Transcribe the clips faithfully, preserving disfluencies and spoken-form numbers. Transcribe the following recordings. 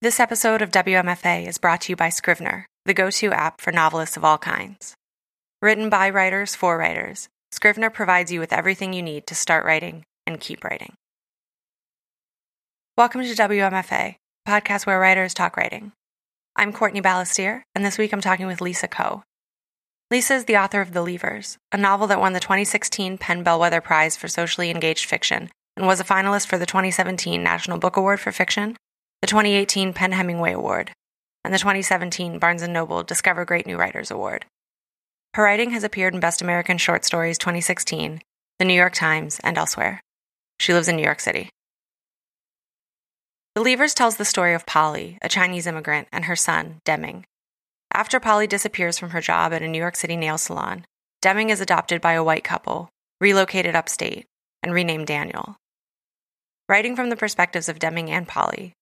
This episode of W M F A is brought to you by Scrivener, the go-to app for novelists of all kinds. Written by writers for writers, Scrivener provides you with everything you need to start writing and keep writing. Welcome to W M F A, a podcast where writers talk writing. I'm Courtney Ballastier, and this week I'm talking with Lisa Ko. Lisa is the author of The Leavers, a novel that won the twenty sixteen Penn Bellwether Prize for Socially Engaged Fiction and was a finalist for the twenty seventeen National Book Award for Fiction, the twenty eighteen Penn Hemingway Award, and the twenty seventeen Barnes and Noble Discover Great New Writers Award. Her writing has appeared in Best American Short Stories twenty sixteen, The New York Times, and elsewhere. She lives in New York City. The Leavers tells the story of Polly, a Chinese immigrant, and her son, Deming. After Polly disappears from her job at a New York City nail salon, Deming is adopted by a white couple, relocated upstate, and renamed Daniel. Writing from the perspectives of Deming and Polly,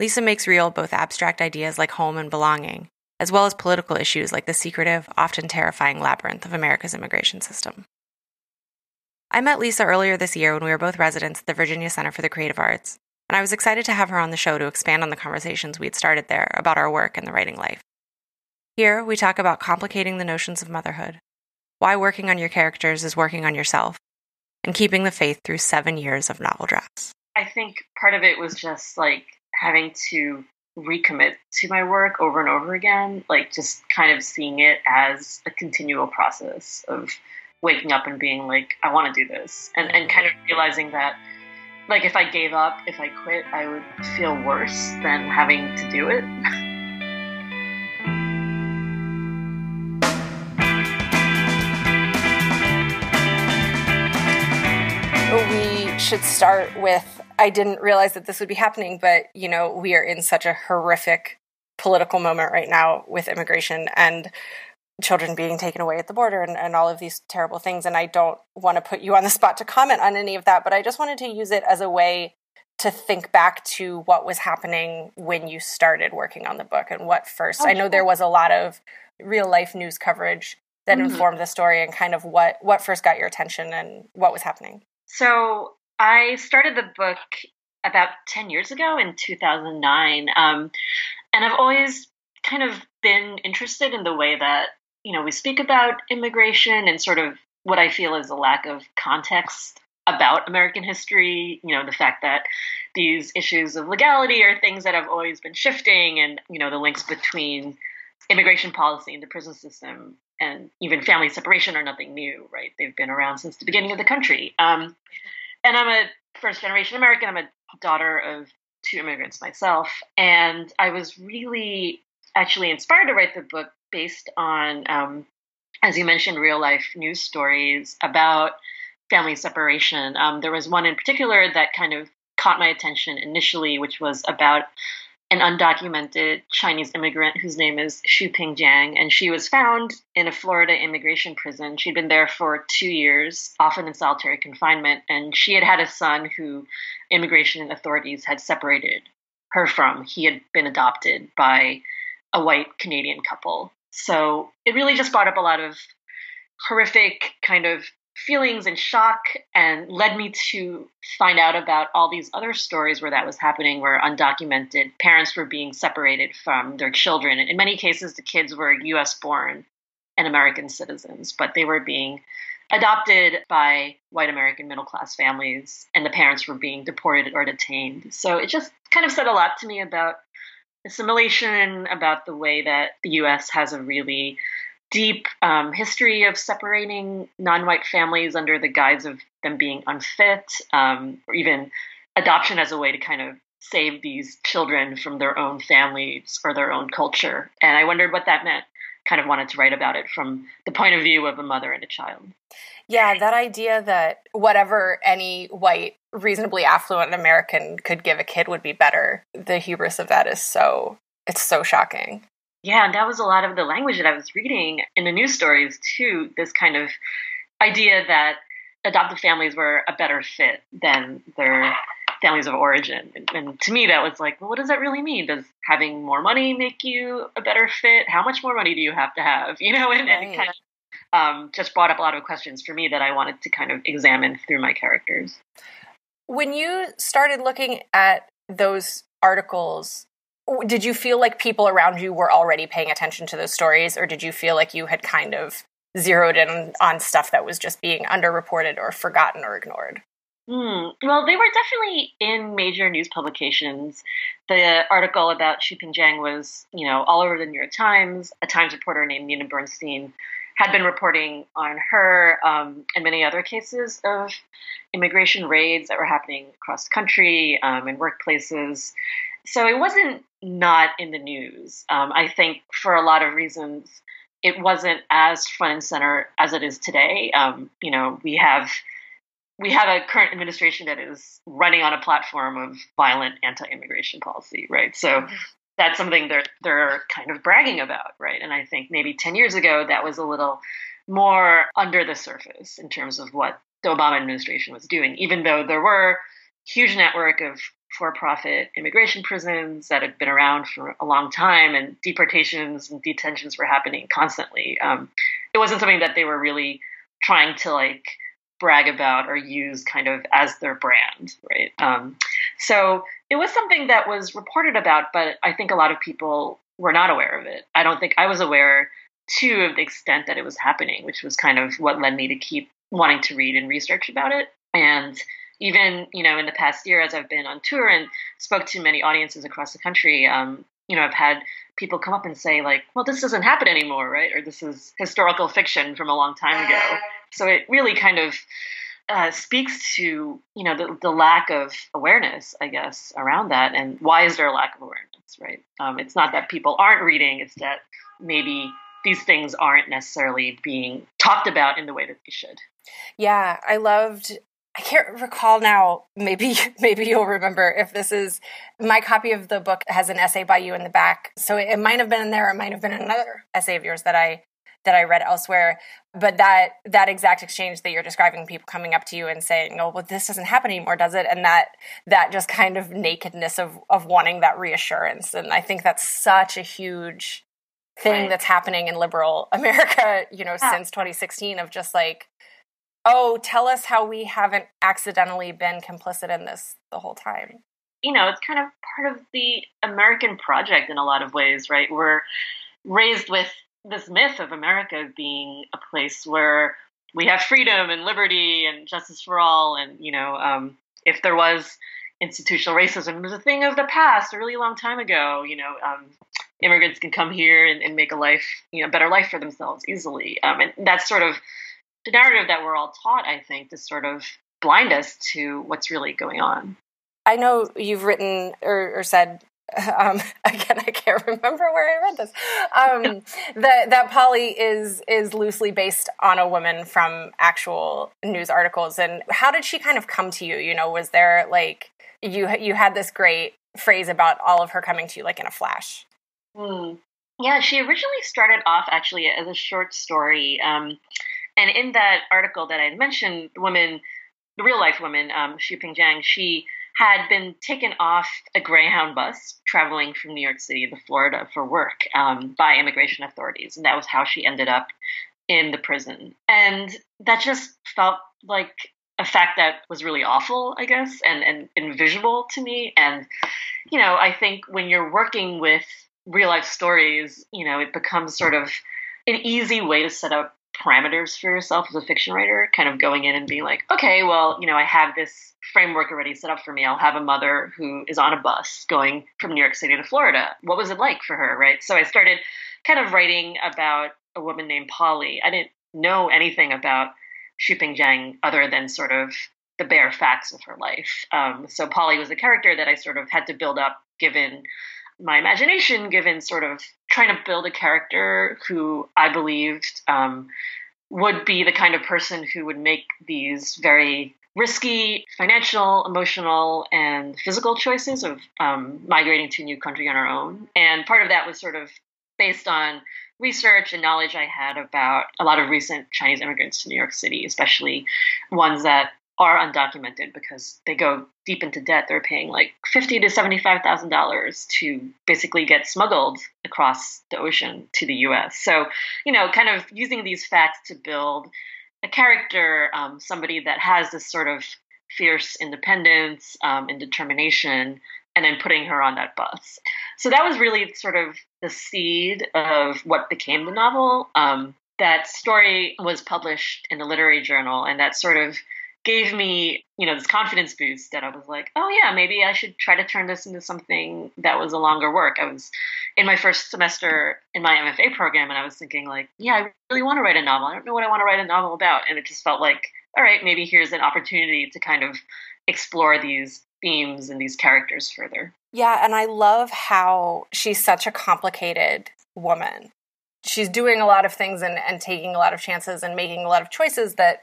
Lisa makes real both abstract ideas like home and belonging, as well as political issues like the secretive, often terrifying labyrinth of America's immigration system. I met Lisa earlier this year when we were both residents at the Virginia Center for the Creative Arts, and I was excited to have her on the show to expand on the conversations we'd started there about our work and the writing life. Here, we talk about complicating the notions of motherhood, why working on your characters is working on yourself, and keeping the faith through seven years of novel drafts. I think part of it was just like, having to recommit to my work over and over again, like just kind of seeing it as a continual process of waking up and being like, I want to do this. And and kind of realizing that, like, if I gave up, if I quit, I would feel worse than having to do it. We should start with, I didn't realize that this would be happening, but, you know, we are in such a horrific political moment right now with immigration and children being taken away at the border and, and all of these terrible things. And I don't want to put you on the spot to comment on any of that, but I just wanted to use it as a way to think back to what was happening when you started working on the book and what first. Oh, I know sure. There was a lot of real life news coverage that mm-hmm. informed the story and kind of what, what first got your attention and what was happening. So I started the book about ten years ago in two thousand nine, um, and I've always kind of been interested in the way that, you know, we speak about immigration and sort of what I feel is a lack of context about American history, you know, the fact that these issues of legality are things that have always been shifting and, you know, the links between immigration policy and the prison system and even family separation are nothing new, right? They've been around since the beginning of the country. Um And I'm a first-generation American. I'm a daughter of two immigrants myself. And I was really actually inspired to write the book based on, um, as you mentioned, real-life news stories about family separation. Um, there was one in particular that kind of caught my attention initially, which was about an undocumented Chinese immigrant whose name is Xu Ping Jiang, and she was found in a Florida immigration prison. She'd been there for two years, often in solitary confinement, and she had had a son who immigration authorities had separated her from. He had been adopted by a white Canadian couple. So it really just brought up a lot of horrific kind of feelings and shock and led me to find out about all these other stories where that was happening, where undocumented parents were being separated from their children. And in many cases, the kids were U S born and American citizens, but they were being adopted by white American middle-class families and the parents were being deported or detained. So it just kind of said a lot to me about assimilation, about the way that the U S has a really deep um, history of separating non-white families under the guise of them being unfit, um, or even adoption as a way to kind of save these children from their own families or their own culture. And I wondered what that meant. Kind of wanted to write about it from the point of view of a mother and a child. Yeah, that idea that whatever any white, reasonably affluent American could give a kid would be better. The hubris of that is so, it's so shocking. Yeah, and that was a lot of the language that I was reading in the news stories, too, this kind of idea that adoptive families were a better fit than their families of origin. And, and to me, that was like, well, what does that really mean? Does having more money make you a better fit? How much more money do you have to have? You know, and, right. and it kind of um, just brought up a lot of questions for me that I wanted to kind of examine through my characters. When you started looking at those articles, did you feel like people around you were already paying attention to those stories, or did you feel like you had kind of zeroed in on stuff that was just being underreported or forgotten or ignored? Mm. Well, they were definitely in major news publications. The article about Xu Ping Jiang was, you know, all over the New York Times. A Times reporter named Nina Bernstein had been reporting on her um, and many other cases of immigration raids that were happening across the country um, in workplaces. So it wasn't not in the news. Um, I think for a lot of reasons, it wasn't as front and center as it is today. Um, you know, we have... We have a current administration that is running on a platform of violent anti-immigration policy, right? So that's something they're they're kind of bragging about, right? And I think maybe ten years ago, that was a little more under the surface in terms of what the Obama administration was doing, even though there were a huge network of for-profit immigration prisons that had been around for a long time, and deportations and detentions were happening constantly. Um, it wasn't something that they were really trying to, like, brag about or use kind of as their brand, right? Um, so it was something that was reported about, but I think a lot of people were not aware of it. I don't think I was aware, too, of the extent that it was happening, which was kind of what led me to keep wanting to read and research about it. And even, you know, in the past year, as I've been on tour and spoke to many audiences across the country, um, you know, I've had people come up and say, like, well, this doesn't happen anymore, right? Or this is historical fiction from a long time ago. So it really kind of uh, speaks to, you know, the, the lack of awareness, I guess, around that. And why is there a lack of awareness, right? Um, it's not that people aren't reading. It's that maybe these things aren't necessarily being talked about in the way that they should. Yeah, I loved... I can't recall now, maybe maybe you'll remember if this is, my copy of the book has an essay by you in the back. So it, it might have been in there, it might have been another essay of yours that I that I read elsewhere. But that that exact exchange that you're describing, people coming up to you and saying, oh, well, this doesn't happen anymore, does it? And that that just kind of nakedness of of wanting that reassurance. And I think that's such a huge thing right. that's happening in liberal America, you know, yeah. since twenty sixteen of just like, oh, tell us how we haven't accidentally been complicit in this the whole time. You know, it's kind of part of the American project in a lot of ways, right? We're raised with this myth of America being a place where we have freedom and liberty and justice for all. And, you know, um, if there was institutional racism, it was a thing of the past a really long time ago. You know, um, immigrants can come here and, and make a life, you know, better life for themselves easily. Um, and that's sort of the narrative that we're all taught, I think, to sort of blind us to what's really going on. I know you've written or, or said, um, again, I can't remember where I read this, um, that, that Polly is is loosely based on a woman from actual news articles. And how did she kind of come to you? You know, was there like, you you had this great phrase about all of her coming to you like in a flash. Mm. Yeah, she originally started off actually as a short story. Um And in that article that I had mentioned, the woman, the real-life woman, um, Xu Ping Jiang, she had been taken off a Greyhound bus traveling from New York City to Florida for work um, by immigration authorities. And that was how she ended up in the prison. And that just felt like a fact that was really awful, I guess, and, and, and visual to me. And, you know, I think when you're working with real-life stories, you know, it becomes sort of an easy way to set up parameters for yourself as a fiction writer, kind of going in and being like, okay, well, you know, I have this framework already set up for me. I'll have a mother who is on a bus going from New York City to Florida. What was it like for her, right? So I started kind of writing about a woman named Polly. I didn't know anything about Xu Ping Jiang other than sort of the bare facts of her life. Um, so Polly was a character that I sort of had to build up given my imagination, given sort of trying to build a character who I believed um, would be the kind of person who would make these very risky financial, emotional, and physical choices of um, migrating to a new country on our own. And part of that was sort of based on research and knowledge I had about a lot of recent Chinese immigrants to New York City, especially ones that are undocumented because they go deep into debt. They're paying like fifty to seventy-five thousand dollars to basically get smuggled across the ocean to the U S. So, you know, kind of using these facts to build a character, um, somebody that has this sort of fierce independence um, and determination, and then putting her on that bus. So that was really sort of the seed of what became the novel. Um, that story was published in the literary journal, and that sort of gave me, you know, this confidence boost that I was like, oh yeah, maybe I should try to turn this into something that was a longer work. I was in my first semester in my M F A program, and I was thinking like, yeah, I really want to write a novel. I don't know what I want to write a novel about. And it just felt like, all right, maybe here's an opportunity to kind of explore these themes and these characters further. Yeah, and I love how she's such a complicated woman. She's doing a lot of things and, and taking a lot of chances and making a lot of choices that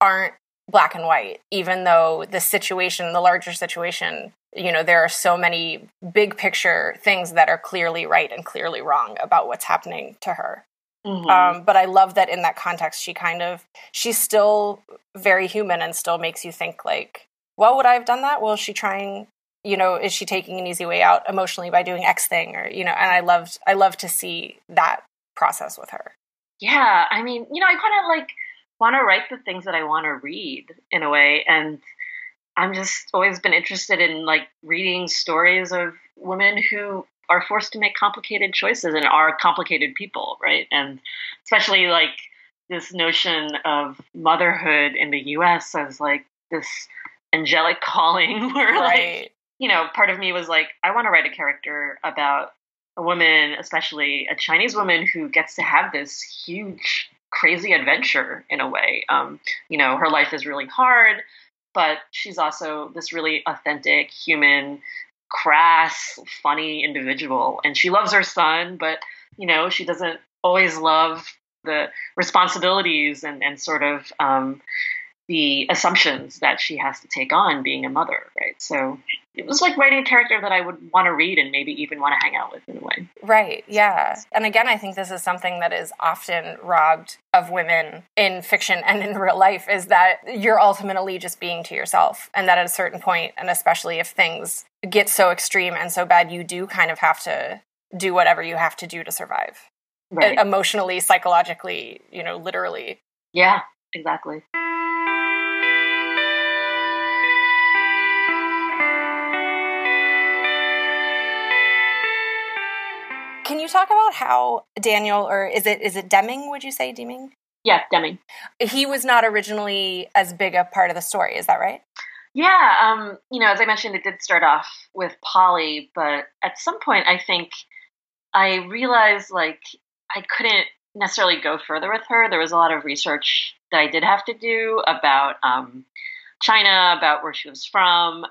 aren't black and white, even though the situation, the larger situation, you know, there are so many big picture things that are clearly right and clearly wrong about what's happening to her. Mm-hmm. Um, but I love that in that context, she kind of, she's still very human and still makes you think like, well, would I have done that? Well, is she trying, you know, is she taking an easy way out emotionally by doing X thing or, you know, and I loved, I love to see that process with her. Yeah. I mean, you know, I kind of like want to write the things that I want to read in a way. And I'm just always been interested in like reading stories of women who are forced to make complicated choices and are complicated people, right? And especially like this notion of motherhood in the U S as like this angelic calling where right. like, you know, part of me was like, I want to write a character about a woman, especially a Chinese woman who gets to have this huge, crazy adventure in a way. Um, you know, her life is really hard, but she's also this really authentic human, crass, funny individual, and she loves her son, but you know, she doesn't always love the responsibilities and, and sort of um, the assumptions that she has to take on being a mother, right? So it was like writing a character that I would want to read and maybe even want to hang out with in a way. Right, yeah. And again, I think this is something that is often robbed of women in fiction and in real life, is that you're ultimately just being to yourself, and that at a certain point, and especially if things get so extreme and so bad, you do kind of have to do whatever you have to do to survive. Right. Emotionally, psychologically, you know, literally. Yeah, exactly. Can you talk about how Daniel, or is it is it Deming, would you say, Deming? Yeah, Deming. He was not originally as big a part of the story, is that right? Yeah, um, you know, as I mentioned, it did start off with Polly, but at some point I think I realized, like, I couldn't necessarily go further with her. There was a lot of research that I did have to do about um, China, about where she was from.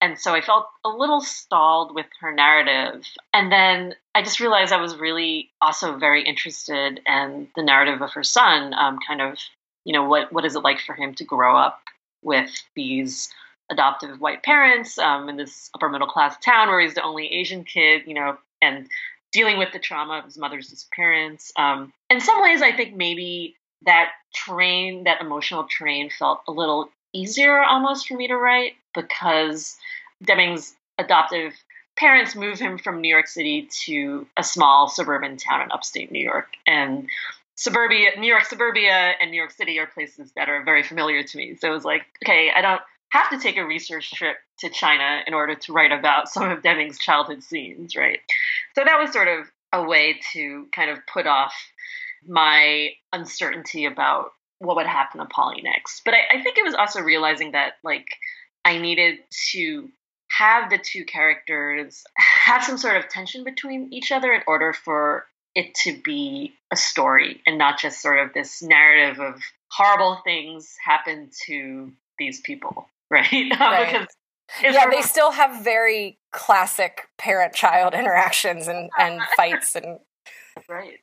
And so I felt a little stalled with her narrative. And then I just realized I was really also very interested in the narrative of her son, um, kind of, you know, what what is it like for him to grow up with these adoptive white parents um, in this upper middle class town where he's the only Asian kid, you know, and dealing with the trauma of his mother's disappearance. Um, in some ways, I think maybe that train, that emotional train felt a little easier almost for me to write, because Deming's adoptive parents move him from New York City to a small suburban town in upstate New York. And suburbia, New York suburbia and New York City are places that are very familiar to me. So it was like, okay, I don't have to take a research trip to China in order to write about some of Deming's childhood scenes, right? So that was sort of a way to kind of put off my uncertainty about what would happen to Polly next. But I, I think it was also realizing that, like, I needed to have the two characters have some sort of tension between each other in order for it to be a story and not just sort of this narrative of horrible things happen to these people, right? Right. Because yeah, they still have very classic parent-child interactions and, and fights. and Right.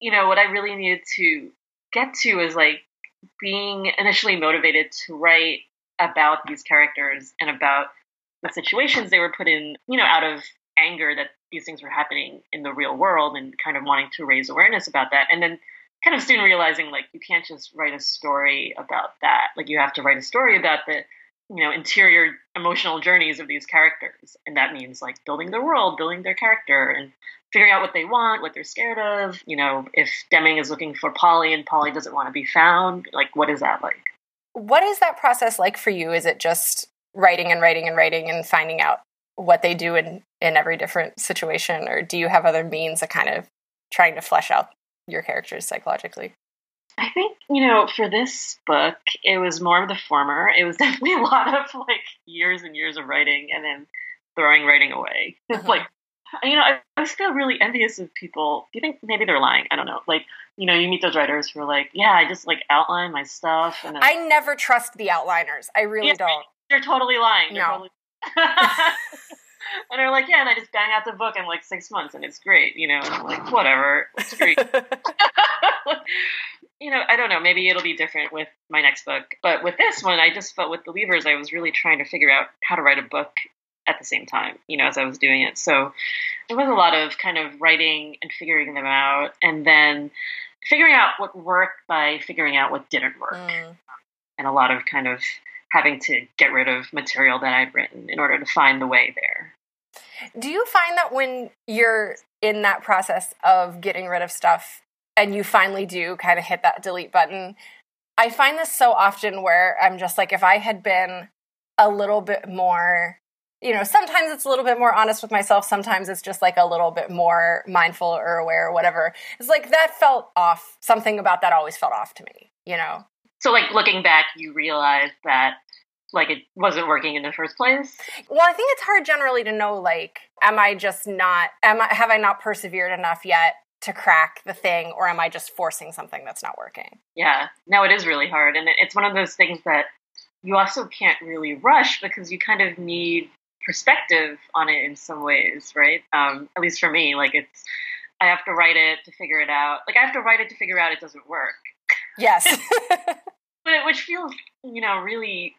You know, what I really needed to get to is like being initially motivated to write about these characters and about the situations they were put in, you know, out of anger that these things were happening in the real world and kind of wanting to raise awareness about that. And then kind of soon realizing, like, you can't just write a story about that. Like, you have to write a story about the, you know, interior emotional journeys of these characters. And that means, like, building their world, building their character, and figuring out what they want, what they're scared of. You know, if Deming is looking for Polly and Polly doesn't want to be found, like, what is that like? What is that process like for you? Is it just writing and writing and writing and finding out what they do in, in every different situation? Or do you have other means of kind of trying to flesh out your characters psychologically? I think, you know, for this book, it was more of the former. It was definitely a lot of, like, years and years of writing and then throwing writing away. It's uh-huh. like, you know, I always feel really envious of people. Do you think maybe they're lying? I don't know. Like, you know, you meet those writers who are like, yeah, I just, like, outline my stuff. And then, I never trust the outliners. I really yeah, don't. They're totally lying. They're no. Totally... and they're like, yeah, and I just bang out the book in, like, six months, and it's great, you know. And I'm like, whatever. It's great. You know, I don't know. Maybe it'll be different with my next book. But with this one, I just felt with The Leavers, I was really trying to figure out how to write a book at the same time, you know, as I was doing it. So there was a lot of kind of writing and figuring them out and then figuring out what worked by figuring out what didn't work. Mm. And a lot of kind of having to get rid of material that I'd written in order to find the way there. Do you find that when you're in that process of getting rid of stuff and you finally do kind of hit that delete button, I find this so often where I'm just like, if I had been a little bit more, you know, sometimes it's a little bit more honest with myself. Sometimes it's just like a little bit more mindful or aware or whatever. It's like that felt off. Something about that always felt off to me, you know? So like looking back, you realize that like it wasn't working in the first place? Well, I think it's hard generally to know, like, am I just not, am I, have I not persevered enough yet to crack the thing, or am I just forcing something that's not working? Yeah. No, it is really hard. And it's one of those things that you also can't really rush because you kind of need perspective on it in some ways, right? Um, at least for me, like it's, I have to write it to figure it out. Like I have to write it to figure out it doesn't work. Yes. But it, which feels, you know, really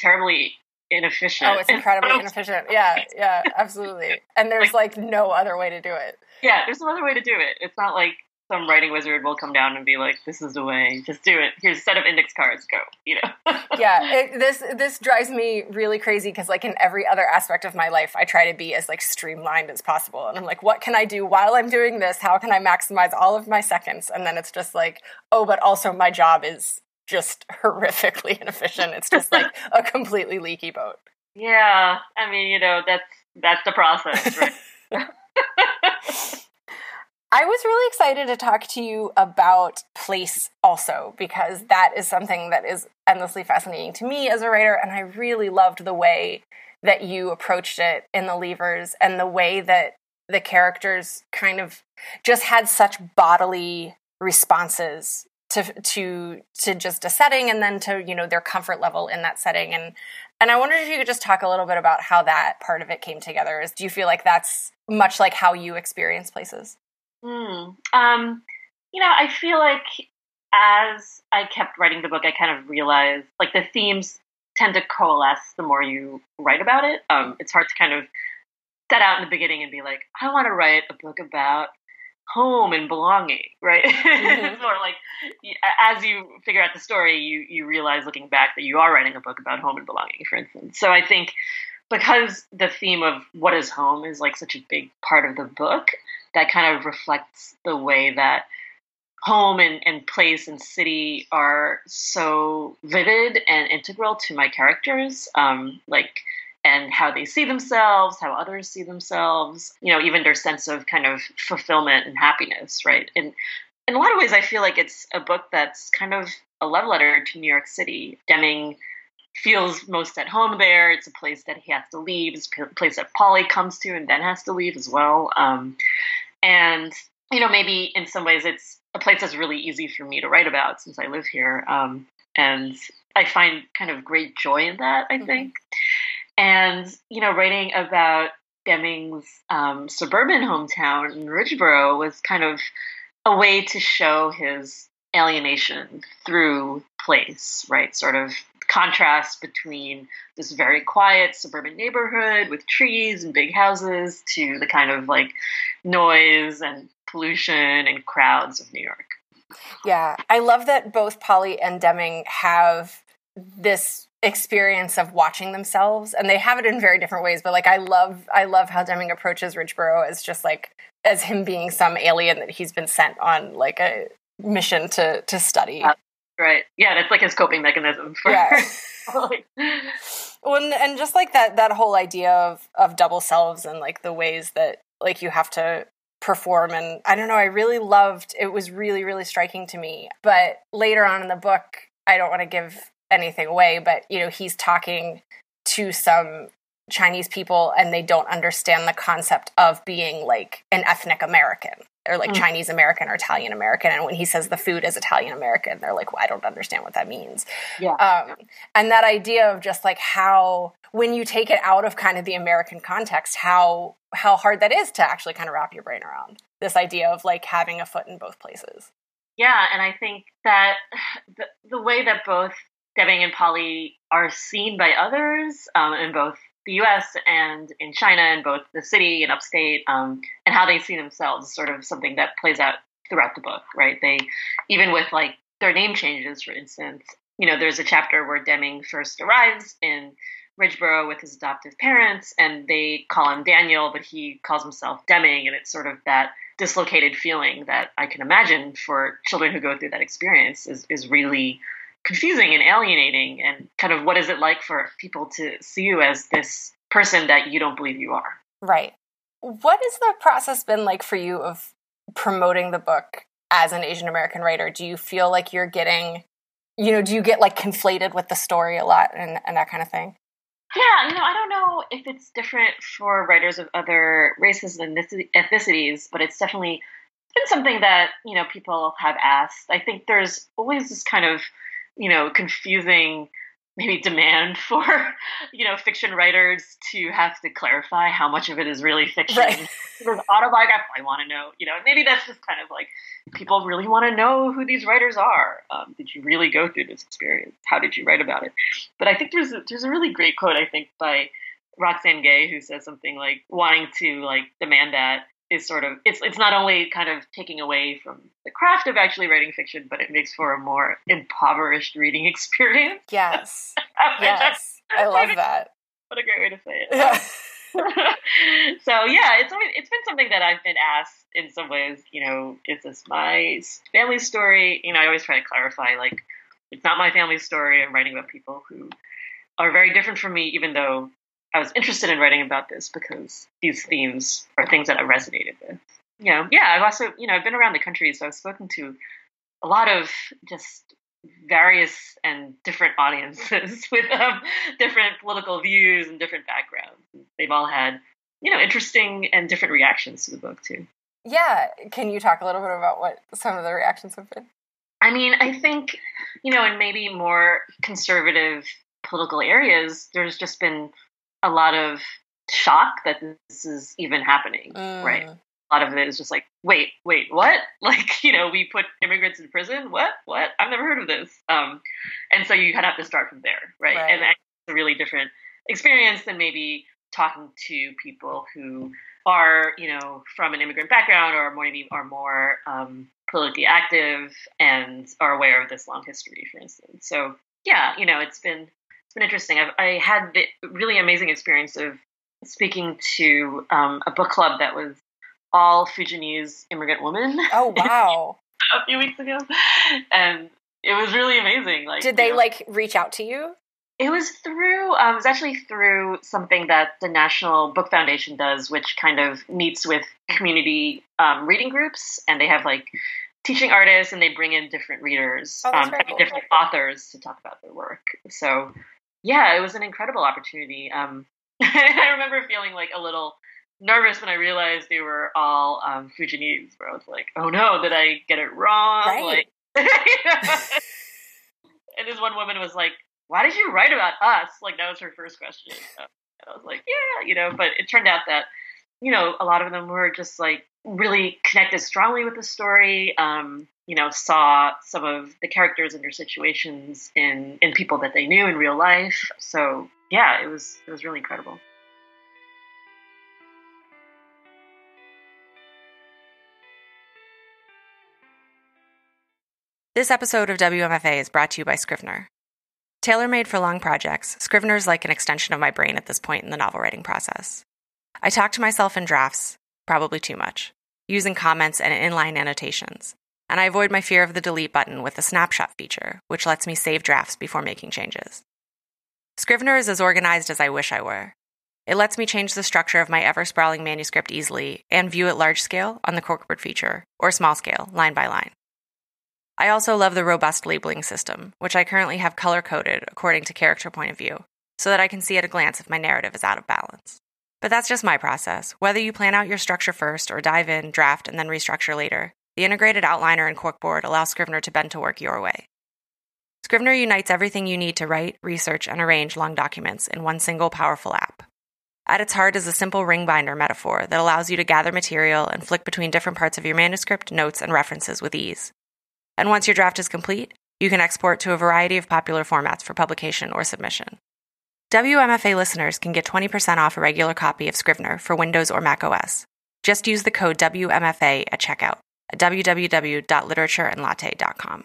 terribly inefficient. Oh, it's incredibly inefficient. Yeah, yeah, absolutely. And there's like, like no other way to do it. Yeah, there's no other way to do it. It's not like some writing wizard will come down and be like, this is the way, just do it. Here's a set of index cards, go, you know? Yeah, it, this this drives me really crazy because like in every other aspect of my life, I try to be as like streamlined as possible. And I'm like, what can I do while I'm doing this? How can I maximize all of my seconds? And then it's just like, oh, but also my job is just horrifically inefficient. It's just like a completely leaky boat. Yeah. I mean, you know, that's that's the process, right? I was really excited to talk to you about place also, because that is something that is endlessly fascinating to me as a writer. And I really loved the way that you approached it in The Leavers and the way that the characters kind of just had such bodily responses to to to just a setting and then to, you know, their comfort level in that setting. And and I wondered if you could just talk a little bit about how that part of it came together. Is, do you feel like that's much like how you experience places? Mm. Um, you know, I feel like as I kept writing the book, I kind of realized, like, the themes tend to coalesce the more you write about it. Um, it's hard to kind of set out in the beginning and be like, I want to write a book about home and belonging, right? Mm-hmm. It's more like as you figure out the story, you you realize looking back that you are writing a book about home and belonging, for instance. So I think because the theme of what is home is like such a big part of the book, that kind of reflects the way that home and, and place and city are so vivid and integral to my characters, um, like, and how they see themselves, how others see themselves, you know, even their sense of kind of fulfillment and happiness, right? And in a lot of ways, I feel like it's a book that's kind of a love letter to New York City. Deming feels most at home there. It's a place that he has to leave. It's a place that Polly comes to and then has to leave as well. Um, and, you know, maybe in some ways it's a place that's really easy for me to write about since I live here. Um, and I find kind of great joy in that, I think. Mm-hmm. And, you know, writing about Deming's um, suburban hometown in Ridgeboro was kind of a way to show his alienation through place, right? Sort of contrast between this very quiet suburban neighborhood with trees and big houses to the kind of like noise and pollution and crowds of New York. Yeah. I love that both Polly and Deming have this experience of watching themselves, and they have it in very different ways, but like I love I love how Deming approaches Ridgeboro as just like as him being some alien that he's been sent on like a mission to to study. Uh, Right. Yeah, that's like his coping mechanism. For yeah. like, well, and, and just like that that whole idea of, of double selves and like the ways that like you have to perform. And I don't know, I really loved, it was really, really striking to me. But later on in the book, I don't want to give anything away, but, you know, he's talking to some Chinese people and they don't understand the concept of being like an ethnic American. Or like mm. Chinese American or Italian American. And when he says the food is Italian American, they're like, well, I don't understand what that means. Yeah. Um, and that idea of just like how, when you take it out of kind of the American context, how, how hard that is to actually kind of wrap your brain around this idea of like having a foot in both places. Yeah. And I think that the, the way that both Debbing and Polly are seen by others um, in both the U S and in China and both the city and upstate, um, and how they see themselves is sort of something that plays out throughout the book, right? They, even with like their name changes, for instance, you know, there's a chapter where Deming first arrives in Ridgeboro with his adoptive parents and they call him Daniel, but he calls himself Deming. And it's sort of that dislocated feeling that I can imagine for children who go through that experience is, is really confusing and alienating, and kind of what is it like for people to see you as this person that you don't believe you are. Right. What has the process been like for you of promoting the book as an Asian American writer? Do you feel like you're getting, you know, do you get like conflated with the story a lot and, and that kind of thing? Yeah, you know, I don't know if it's different for writers of other races and ethnicities, but it's definitely been something that, you know, people have asked. I think there's always this kind of, you know, confusing maybe demand for, you know, fiction writers to have to clarify how much of it is really fiction. Right. Because autobiographical, I want to know, you know, maybe that's just kind of like, people really want to know who these writers are. Um, did you really go through this experience? How did you write about it? But I think there's a, there's a really great quote, I think, by Roxane Gay, who says something like, wanting to like demand that is sort of, it's it's not only kind of taking away from the craft of actually writing fiction, but it makes for a more impoverished reading experience. Yes. Yes. I love that. What a great way to say it. So yeah, it's always, it's been something that I've been asked in some ways, you know, is this my family story? You know, I always try to clarify, like, it's not my family story. I'm writing about people who are very different from me, even though I was interested in writing about this because these themes are things that I resonated with. You know, yeah, I've also, you know, I've been around the country, so I've spoken to a lot of just various and different audiences with um, different political views and different backgrounds. They've all had, you know, interesting and different reactions to the book, too. Yeah. Can you talk a little bit about what some of the reactions have been? I mean, I think, you know, in maybe more conservative political areas, there's just been a lot of shock that this is even happening, mm. right? A lot of it is just like, wait, wait, what? Like, you know, we put immigrants in prison? What? What? I've never heard of this. Um, and so you kind of have to start from there, right? right? And it's a really different experience than maybe talking to people who are, you know, from an immigrant background or maybe are more um, politically active and are aware of this long history, for instance. So, yeah, you know, it's been... Been interesting. I've, I had the really amazing experience of speaking to um, a book club that was all Fujianese immigrant women. Oh wow! A few weeks ago, and it was really amazing. Like, did they you know, like reach out to you? It was through. Um, it was actually through something that the National Book Foundation does, which kind of meets with community um, reading groups, and they have like teaching artists, and they bring in different readers, oh, um, cool. different authors to talk about their work. So. Yeah, it was an incredible opportunity. Um, I remember feeling like a little nervous when I realized they were all um, Fujianese, where I was like, oh no, did I get it wrong? Right. Like, and this one woman was like, why did you write about us? Like, that was her first question. And I was like, yeah, you know, but it turned out that, you know, a lot of them were just like really connected strongly with the story. Um, you know, saw some of the characters and their situations in, in people that they knew in real life. So yeah, it was, it was really incredible. This episode of W M F A is brought to you by Scrivener. Tailor-made for long projects, Scrivener is like an extension of my brain at this point in the novel writing process. I talk to myself in drafts, probably too much, using comments and inline annotations. And I avoid my fear of the delete button with the snapshot feature, which lets me save drafts before making changes. Scrivener is as organized as I wish I were. It lets me change the structure of my ever-sprawling manuscript easily and view it large scale on the corkboard feature, or small scale, line by line. I also love the robust labeling system, which I currently have color-coded according to character point of view, so that I can see at a glance if my narrative is out of balance. But that's just my process. Whether you plan out your structure first or dive in, draft, and then restructure later, the integrated outliner and corkboard allows Scrivener to bend to work your way. Scrivener unites everything you need to write, research, and arrange long documents in one single powerful app. At its heart is a simple ring binder metaphor that allows you to gather material and flick between different parts of your manuscript, notes, and references with ease. And once your draft is complete, you can export to a variety of popular formats for publication or submission. W M F A listeners can get twenty percent off a regular copy of Scrivener for Windows or macOS. Just use the code W M F A at checkout at w w w dot literature and latte dot com.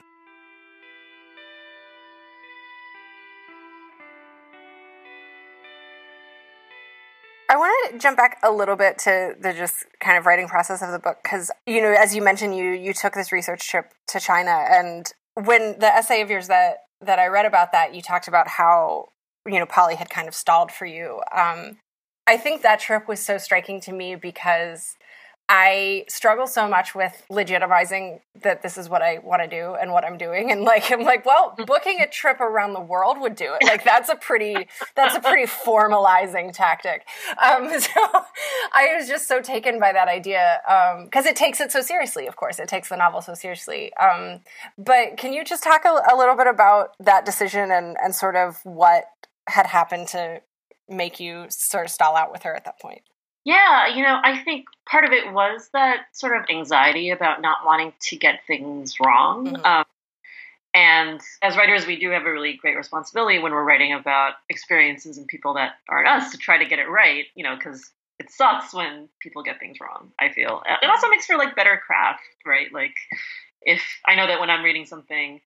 I want to jump back a little bit to the just kind of writing process of the book because, you know, as you mentioned, you you took this research trip to China, and when the essay of yours that, that I read about that, you talked about how, you know, Polly had kind of stalled for you. Um, I think that trip was so striking to me because I struggle so much with legitimizing that this is what I want to do and what I'm doing. And like, I'm like, well, booking a trip around the world would do it. Like, that's a pretty, that's a pretty formalizing tactic. Um, so I was just so taken by that idea. Um, cause it takes it so seriously. Of course, it takes the novel so seriously. Um, but can you just talk a, a little bit about that decision and, and sort of what had happened to make you sort of stall out with her at that point? Yeah, you know, I think part of it was that sort of anxiety about not wanting to get things wrong. Mm-hmm. Um, and as writers, we do have a really great responsibility when we're writing about experiences and people that aren't us to try to get it right, you know, because it sucks when people get things wrong, I feel. It also makes for, like, better craft, right? Like, if I know that when I'm reading something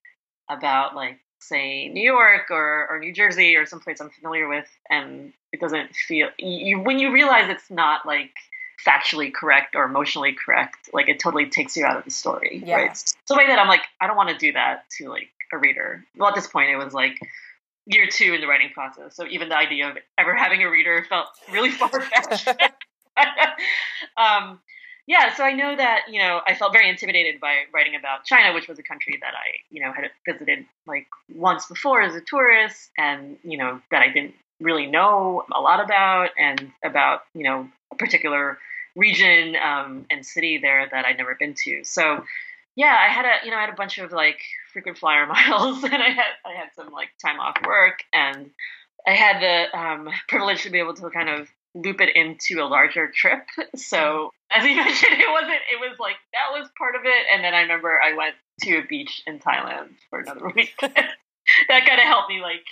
about, like, say, New York or, or New Jersey or someplace I'm familiar with, and it doesn't feel, you, when you realize it's not like factually correct or emotionally correct, like it totally takes you out of the story, yeah. right? It's the way that I'm like, I don't want to do that to like a reader. Well, at this point it was like year two in the writing process. So even the idea of ever having a reader felt really far-fetched. um, Yeah, so I know that, you know, I felt very intimidated by writing about China, which was a country that I, you know, had visited like once before as a tourist and, you know, that I didn't really know a lot about and about, you know, a particular region um, and city there that I'd never been to. So, yeah, I had a, you know, I had a bunch of like frequent flyer miles and I had, I had some like time off work and I had the um, privilege to be able to kind of loop it into a larger trip. So as you mentioned, it wasn't, it was like, that was part of it. And then I remember I went to a beach in Thailand for another week. That kind of helped me like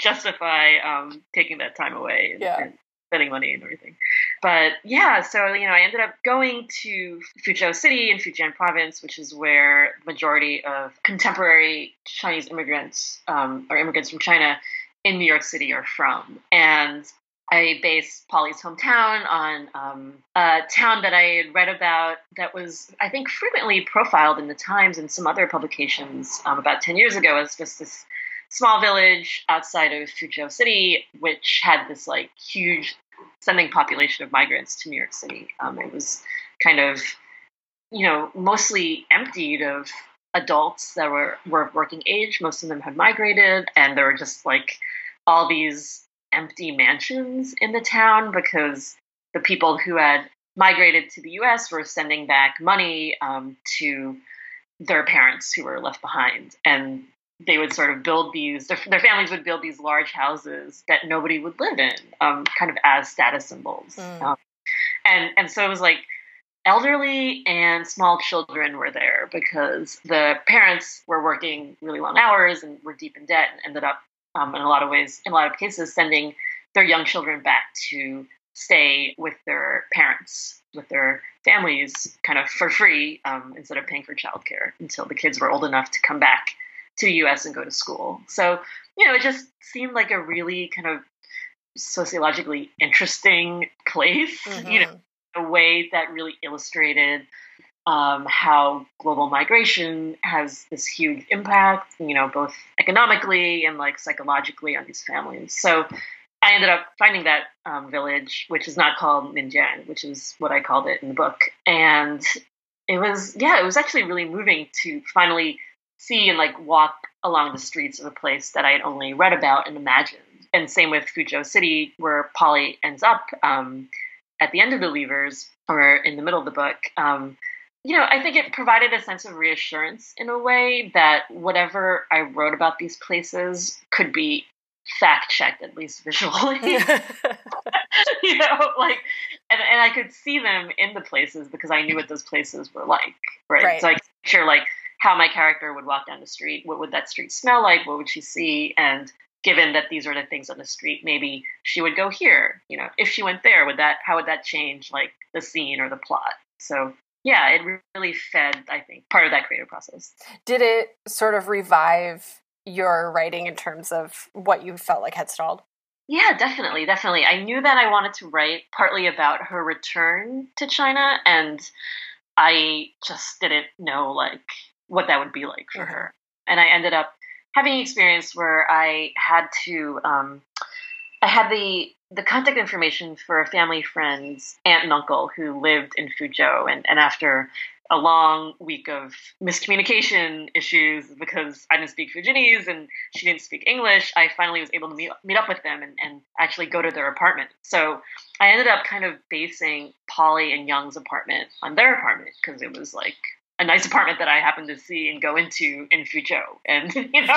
justify um, taking that time away and, yeah. and spending money and everything. But yeah, so, you know, I ended up going to Fuzhou City in Fujian Province, which is where the majority of contemporary Chinese immigrants um, or immigrants from China in New York City are from. And I based Polly's hometown on um, a town that I had read about that was, I think, frequently profiled in the Times and some other publications um, about ten years ago as just this small village outside of Fuzhou City, which had this like huge sending population of migrants to New York City. Um, it was kind of, you know, mostly emptied of adults that were, were of working age. Most of them had migrated, and there were just like all these empty mansions in the town because the people who had migrated to the U S were sending back money um, to their parents who were left behind. And they would sort of build these, their, their families would build these large houses that nobody would live in, um, kind of as status symbols. Mm. Um, and, and so it was like elderly and small children were there because the parents were working really long hours and were deep in debt and ended up Um, in a lot of ways, in a lot of cases, sending their young children back to stay with their parents, with their families, kind of for free, um, instead of paying for childcare until the kids were old enough to come back to the U S and go to school. So, you know, it just seemed like a really kind of sociologically interesting place, mm-hmm. you know, a way that really illustrated um, how global migration has this huge impact, you know, both economically and like psychologically on these families. So I ended up finding that um, village, which is not called Mingjiang, which is what I called it in the book. And it was, yeah, it was actually really moving to finally see and like walk along the streets of a place that I had only read about and imagined. And same with Fuzhou City, where Polly ends up um, at the end of The Leavers, or in the middle of the book. Um, you know, I think it provided a sense of reassurance in a way that whatever I wrote about these places could be fact-checked, at least visually. You know, like, and, and I could see them in the places because I knew what those places were like, right? right. So I could picture, like, how my character would walk down the street, what would that street smell like, what would she see, and given that these are the things on the street, maybe she would go here, you know, if she went there, would that, how would that change like the scene or the plot? So yeah, it really fed, I think, part of that creative process. Did it sort of revive your writing in terms of what you felt like had stalled? Yeah, definitely. Definitely. I knew that I wanted to write partly about her return to China, and I just didn't know like what that would be like for mm-hmm. her. And I ended up having an experience where I had to, um, I had the the contact information for a family friend's aunt and uncle who lived in Fuzhou, and, and after a long week of miscommunication issues because I didn't speak Fujianese and she didn't speak English, I finally was able to meet, meet up with them and, and actually go to their apartment. So I ended up kind of basing Polly and Young's apartment on their apartment because it was like a nice apartment that I happened to see and go into in Fuzhou. And, you know,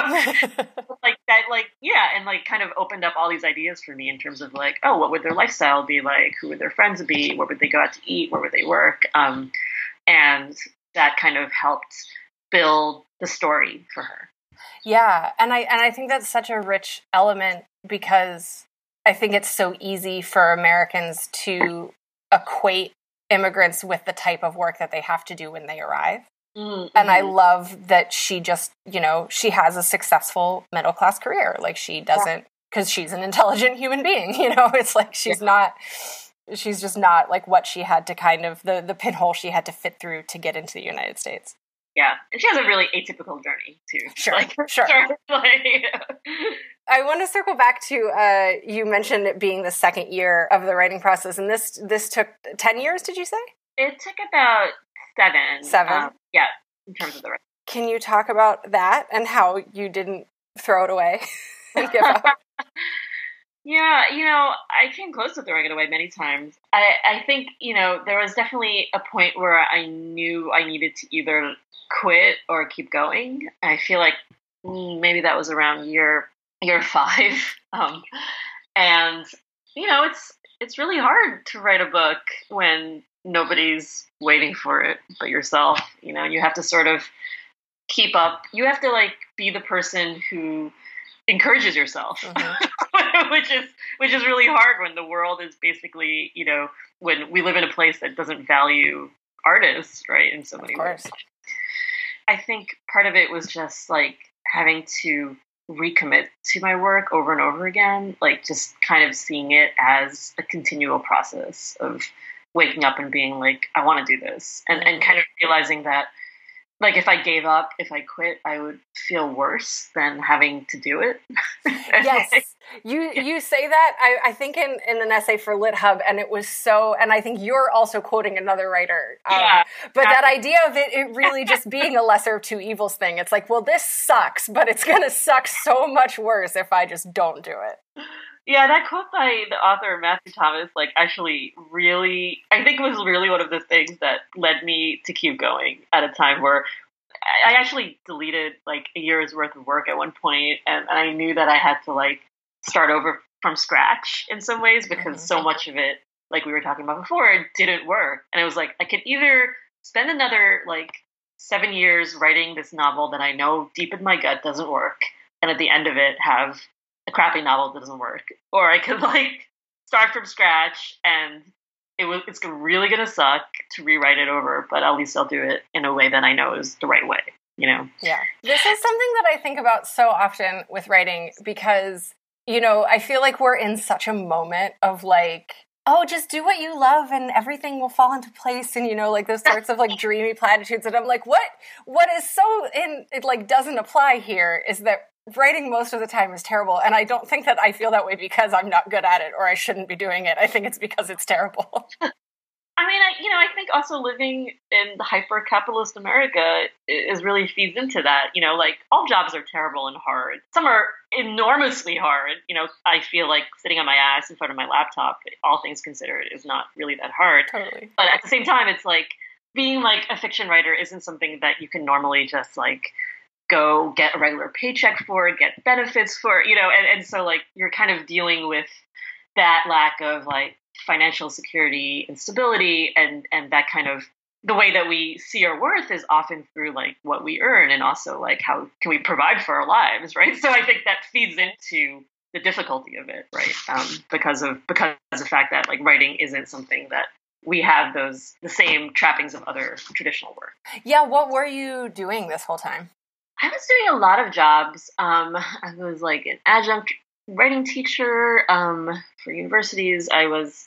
like that, like, yeah. And like kind of opened up all these ideas for me in terms of like, oh, what would their lifestyle be like? Who would their friends be? Where would they go out to eat? Where would they work? Um, and that kind of helped build the story for her. Yeah. And I, and I think that's such a rich element because I think it's so easy for Americans to equate immigrants with the type of work that they have to do when they arrive. Mm-hmm. And I love that she just, you know, she has a successful middle class career. Like she doesn't, because she's an intelligent human being, you know, it's like she's yeah. not, she's just not like what she had to kind of, the, the pinhole she had to fit through to get into the United States. Yeah. And she has a really atypical journey too. Sure. Like, sure. I want to circle back to, uh, you mentioned it being the second year of the writing process, and this, this took ten years, did you say? It took about seven. Seven? Um, yeah, in terms of the writing. Can you talk about that and how you didn't throw it away and give up? Yeah, you know, I came close to throwing it away many times. I, I think, you know, there was definitely a point where I knew I needed to either quit or keep going. I feel like maybe that was around year year five. Um, and, you know, it's it's really hard to write a book when nobody's waiting for it but yourself. You know, you have to sort of keep up. You have to, like, be the person who encourages yourself, mm-hmm. which is which is really hard when the world is basically, you know, when we live in a place that doesn't value artists, right, in so many ways. I think part of it was just like having to recommit to my work over and over again, like just kind of seeing it as a continual process of waking up and being like, I want to do this. And, and kind of realizing that, like, if I gave up, if I quit, I would feel worse than having to do it. Yes. You you say that, I, I think, in, in an essay for LitHub, and it was so, and I think you're also quoting another writer. Um, yeah, but exactly. That idea of it, it really just being a lesser of two evils thing. It's like, well, this sucks, but it's going to suck so much worse if I just don't do it. Yeah, that quote by the author Matthew Thomas, like, actually really, I think was really one of the things that led me to keep going at a time where I actually deleted, like, a year's worth of work at one point, and, and I knew that I had to, like, start over from scratch in some ways because mm-hmm. so much of it, like we were talking about before, it didn't work. And it was like, I could either spend another, like, seven years writing this novel that I know deep in my gut doesn't work, and at the end of it have a crappy novel that doesn't work, or I could like start from scratch and it was, it's really going to suck to rewrite it over, but at least I'll do it in a way that I know is the right way, you know? Yeah. This is something that I think about so often with writing because, you know, I feel like we're in such a moment of like, oh, just do what you love and everything will fall into place, and, you know, like those sorts of like dreamy platitudes. And I'm like, what, what is so in it, like, doesn't apply here is that writing most of the time is terrible. And I don't think that I feel that way because I'm not good at it or I shouldn't be doing it. I think it's because it's terrible. I mean, I, you know, I think also living in hyper-capitalist America is really feeds into that. You know, like, all jobs are terrible and hard. Some are enormously hard. You know, I feel like sitting on my ass in front of my laptop, all things considered, is not really that hard. Totally. But at the same time, it's like being like a fiction writer isn't something that you can normally just like go get a regular paycheck for, get benefits for, you know, and, and so like you're kind of dealing with that lack of like financial security and stability, and and that kind of the way that we see our worth is often through like what we earn and also like how can we provide for our lives, right? So I think that feeds into the difficulty of it, right? Um, because of because of the fact that like writing isn't something that we have those the same trappings of other traditional work. Yeah, what were you doing this whole time? I was doing a lot of jobs. Um, I was like an adjunct writing teacher um, for universities. I was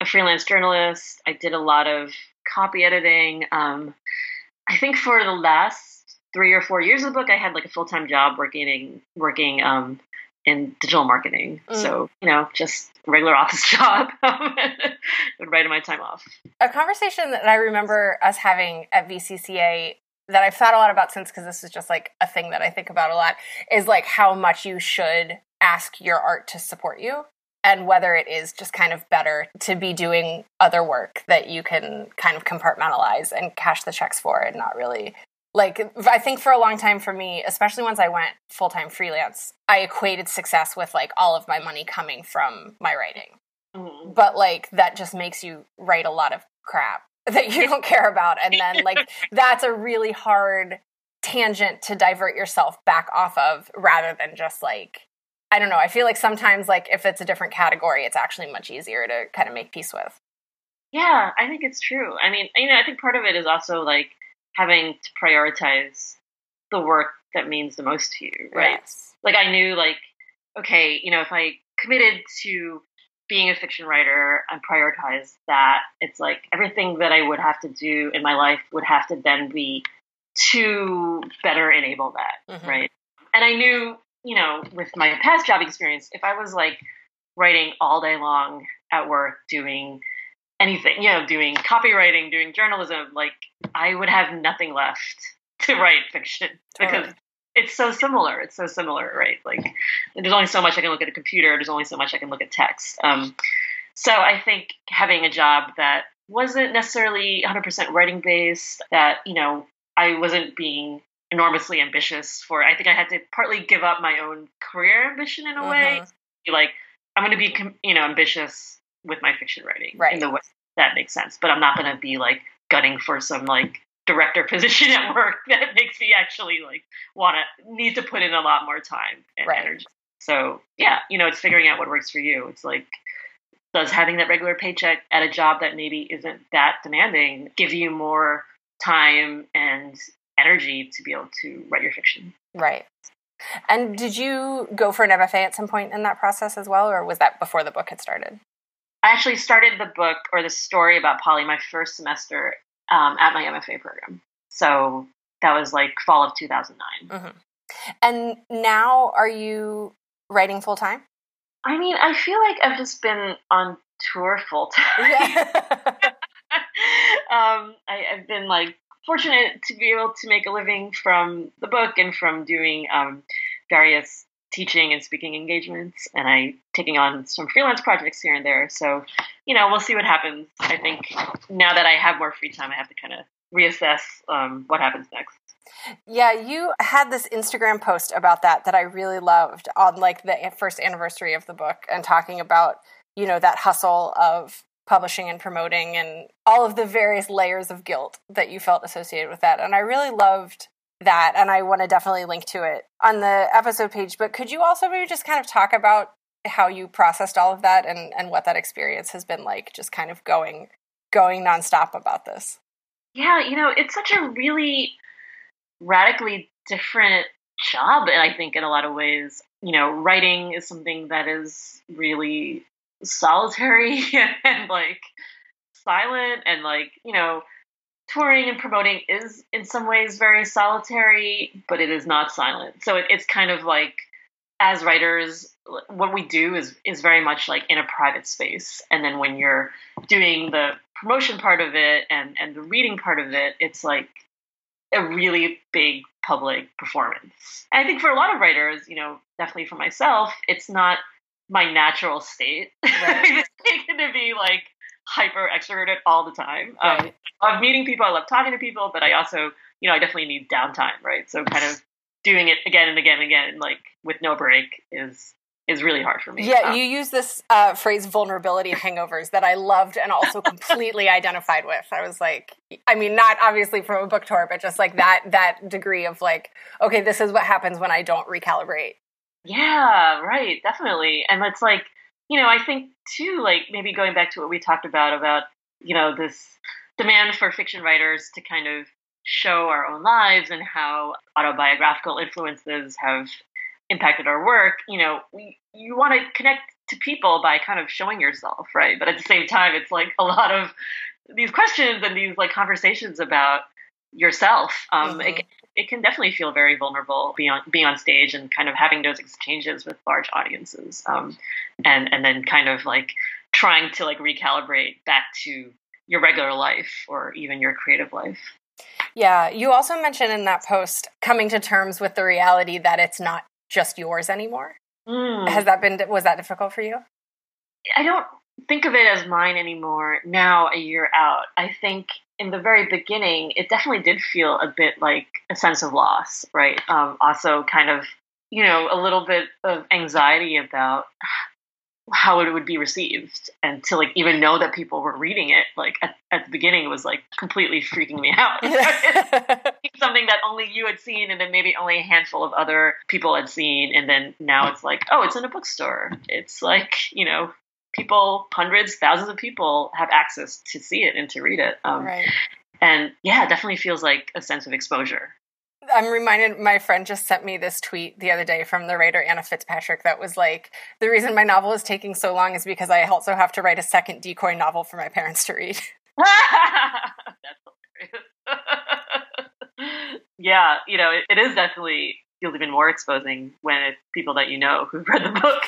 a freelance journalist. I did a lot of copy editing. Um, I think for the last three or four years of the book, I had like a full-time job working working um, in digital marketing. Mm. So, you know, just a regular office job. I would write my time off. A conversation that I remember us having at V C C A that I've thought a lot about since, because this is just like a thing that I think about a lot, is like how much you should ask your art to support you and whether it is just kind of better to be doing other work that you can kind of compartmentalize and cash the checks for and not really, like, I think for a long time for me, especially once I went full-time freelance, I equated success with like all of my money coming from my writing. Mm-hmm. But like that just makes you write a lot of crap that you don't care about. And then like, that's a really hard tangent to divert yourself back off of, rather than just like, I don't know. I feel like sometimes like if it's a different category, it's actually much easier to kind of make peace with. Yeah, I think it's true. I mean, you know, I think part of it is also like having to prioritize the work that means the most to you, right? Yes. Like I knew like, okay, you know, if I committed to being a fiction writer and prioritize that, it's like everything that I would have to do in my life would have to then be to better enable that, mm-hmm. right? And I knew, you know, with my past job experience, if I was like writing all day long at work, doing anything, you know, doing copywriting, doing journalism, like I would have nothing left to write fiction totally. Because it's so similar. It's so similar, right? Like there's only so much I can look at a computer. There's only so much I can look at text. Um, so I think having a job that wasn't necessarily one hundred percent writing based, that, you know, I wasn't being enormously ambitious for, I think I had to partly give up my own career ambition in a mm-hmm. way. Like, I'm going to be, you know, ambitious with my fiction writing right. in the way that makes sense, but I'm not going to be like gunning for some like director position at work that makes me actually like want to need to put in a lot more time and right. energy. So yeah, you know, it's figuring out what works for you. It's like, does having that regular paycheck at a job that maybe isn't that demanding give you more time and energy to be able to write your fiction? Right. And did you go for an M F A at some point in that process as well, or was that before the book had started? I actually started the book or the story about Polly my first semester um, at my M F A program. So that was like fall of two thousand nine. Mm-hmm. And now are you writing full time? I mean, I feel like I've just been on tour full time. Yeah. um, I, I've been like fortunate to be able to make a living from the book and from doing um, various teaching and speaking engagements, and I taking on some freelance projects here and there. So, you know, we'll see what happens. I think now that I have more free time, I have to kind of reassess um, what happens next. Yeah, you had this Instagram post about that that I really loved on like the first anniversary of the book, and talking about, you know, that hustle of publishing and promoting and all of the various layers of guilt that you felt associated with that. And I really loved that. And I want to definitely link to it on the episode page. But could you also maybe just kind of talk about how you processed all of that and, and what that experience has been like, just kind of going, going nonstop about this? Yeah, you know, it's such a really radically different job. And I think in a lot of ways, you know, writing is something that is really solitary and like silent, and like, you know, touring and promoting is in some ways very solitary, but it is not silent. So it, it's kind of like, as writers, what we do is is very much like in a private space. And then when you're doing the promotion part of it and, and the reading part of it, it's like a really big public performance. And I think for a lot of writers, you know, definitely for myself, it's not my natural state. Right. I'm taken to be like hyper extroverted all the time. Right. Um, I love meeting people. I love talking to people, but I also, you know, I definitely need downtime, right? So kind of doing it again and again and again, like with no break, is is really hard for me. Yeah, um, you use this uh, phrase vulnerability hangovers that I loved and also completely identified with. I was like, I mean, not obviously from a book tour, but just like that that degree of like, okay, this is what happens when I don't recalibrate. Yeah, right, definitely. And it's like, you know, I think too, like maybe going back to what we talked about, about, you know, this demand for fiction writers to kind of show our own lives and how autobiographical influences have impacted our work. You know, we, you want to connect to people by kind of showing yourself, right? But at the same time, it's like a lot of these questions and these like conversations about yourself. Um, mm-hmm. it, it can definitely feel very vulnerable being on, being on stage and kind of having those exchanges with large audiences, um, and and then kind of like trying to like recalibrate back to your regular life or even your creative life. Yeah. You also mentioned in that post coming to terms with the reality that it's not just yours anymore. Mm. Has that been, was that difficult for you? I don't think of it as mine anymore now, a year out. I think in the very beginning, it definitely did feel a bit like a sense of loss, right? Um, also kind of, you know, a little bit of anxiety about how it would be received, and to like even know that people were reading it, like at, at the beginning, it was like completely freaking me out. Something that only you had seen, and then maybe only a handful of other people had seen, and then now it's like, oh, it's in a bookstore. It's like, you know, people, hundreds, thousands of people have access to see it and to read it. Um, right. And yeah, it definitely feels like a sense of exposure. I'm reminded, my friend just sent me this tweet the other day from the writer Anna Fitzpatrick that was like, the reason my novel is taking so long is because I also have to write a second decoy novel for my parents to read. That's hilarious. Yeah, you know, it, it is definitely, feels even more exposing when it's people that you know who've read the book.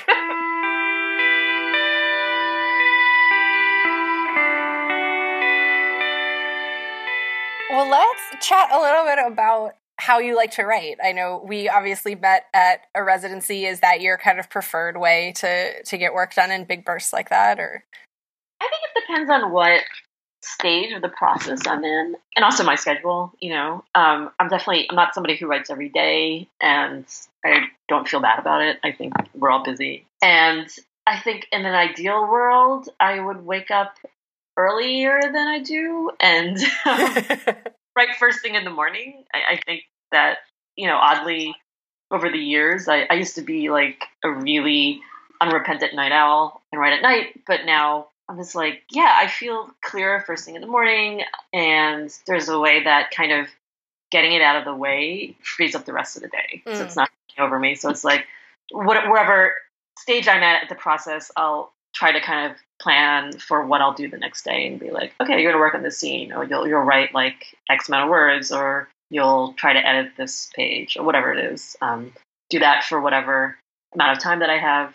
Well, let's chat a little bit about how you like to write. I know we obviously met at a residency. Is that your kind of preferred way to, to get work done in big bursts like that? Or I think it depends on what stage of the process I'm in, and also my schedule. You know, um, I'm definitely I'm not somebody who writes every day, and I don't feel bad about it. I think we're all busy, and I think in an ideal world, I would wake up earlier than I do, and um, right first thing in the morning. I, I think that, you know, oddly, over the years, I, I used to be like a really unrepentant night owl and write at night, but now I'm just like, yeah, I feel clearer first thing in the morning, and there's a way that kind of getting it out of the way frees up the rest of the day, mm. so it's not over me. So it's like, what, whatever stage I'm at at the process, I'll try to kind of plan for what I'll do the next day and be like, okay, you're going to work on this scene, or you'll, you'll write like X amount of words, or you'll try to edit this page, or whatever it is. Um, do that for whatever amount of time that I have,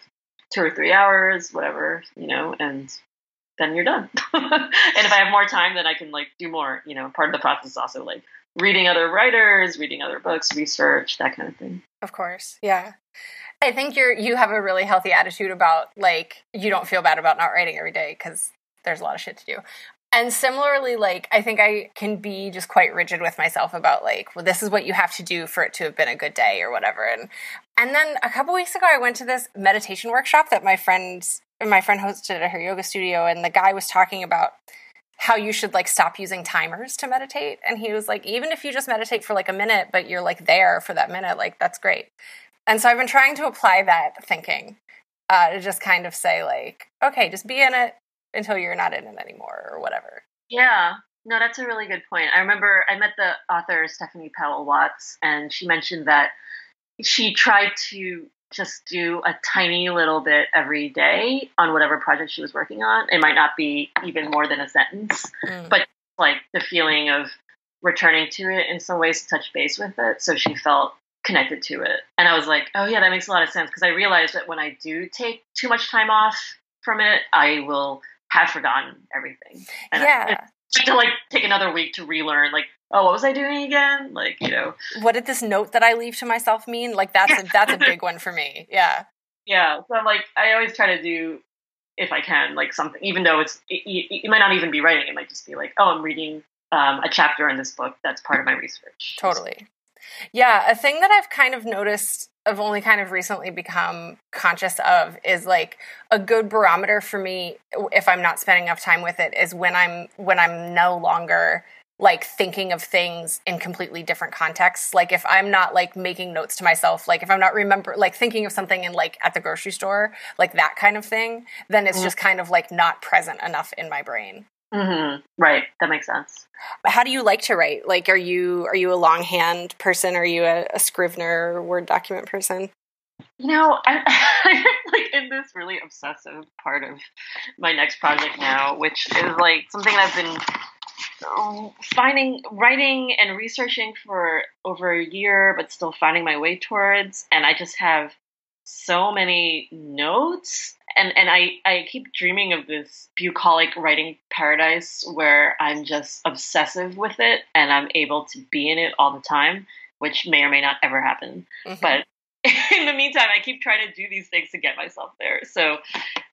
two or three hours, whatever, you know, and then you're done. And if I have more time, then I can like do more, you know. Part of the process is also like reading other writers, reading other books, research, that kind of thing. Of course. Yeah. I think you're, you have a really healthy attitude about like, you don't feel bad about not writing every day because there's a lot of shit to do. And similarly, like, I think I can be just quite rigid with myself about like, well, this is what you have to do for it to have been a good day or whatever. And, and then a couple weeks ago, I went to this meditation workshop that my friend, my friend hosted at her yoga studio. And the guy was talking about how you should like stop using timers to meditate. And he was like, even if you just meditate for like a minute, but you're like there for that minute, like that's great. And so I've been trying to apply that thinking uh, to just kind of say like, okay, just be in it until you're not in it anymore or whatever. Yeah. No, that's a really good point. I remember I met the author Stephanie Powell Watts, and she mentioned that she tried to just do a tiny little bit every day on whatever project she was working on. It might not be even more than a sentence, mm. but like the feeling of returning to it in some ways to touch base with it. So she felt connected to it. And I was like, oh yeah, that makes a lot of sense. Because I realized that when I do take too much time off from it, I will have forgotten everything. And yeah. I, to like take another week to relearn, like, oh, what was I doing again? Like, you know, what did this note that I leave to myself mean? Like, that's a, that's a big one for me. Yeah, yeah. So I'm like, I always try to do, if I can, like something, even though it's it, it, it might not even be writing. It might just be like, oh, I'm reading um, a chapter in this book. That's part of my research. Totally. Yeah, a thing that I've kind of noticed, I've only kind of recently become conscious of, is like a good barometer for me, if I'm not spending enough time with it, is when I'm when I'm no longer like thinking of things in completely different contexts. Like if I'm not like making notes to myself, like if I'm not remember like thinking of something and like at the grocery store, like that kind of thing, then it's mm-hmm. just kind of like not present enough in my brain. Mm-hmm. Right. That makes sense. How do you like to write? Like, are you are you a longhand person? Are you a, a Scrivener Word document person? You know, I'm like in this really obsessive part of my next project now, which is like something I've been finding, writing and researching for over a year, but still finding my way towards. And I just have so many notes. And and I, I keep dreaming of this bucolic writing paradise where I'm just obsessive with it and I'm able to be in it all the time, which may or may not ever happen. Mm-hmm. But in the meantime, I keep trying to do these things to get myself there. So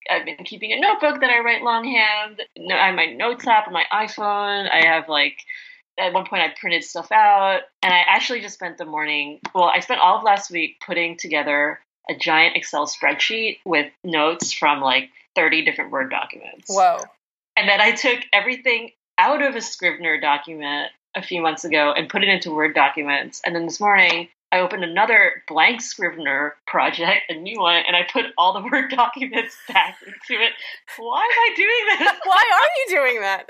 I've been keeping a notebook that I write longhand. I have my notes app on my iPhone. I have like, at one point I printed stuff out. And I actually just spent the morning, well, I spent all of last week putting together a giant Excel spreadsheet with notes from like thirty different Word documents. Whoa. And then I took everything out of a Scrivener document a few months ago and put it into Word documents. And then this morning I opened another blank Scrivener project, a new one, and I put all the Word documents back into it. Why am I doing this? Why are you doing that?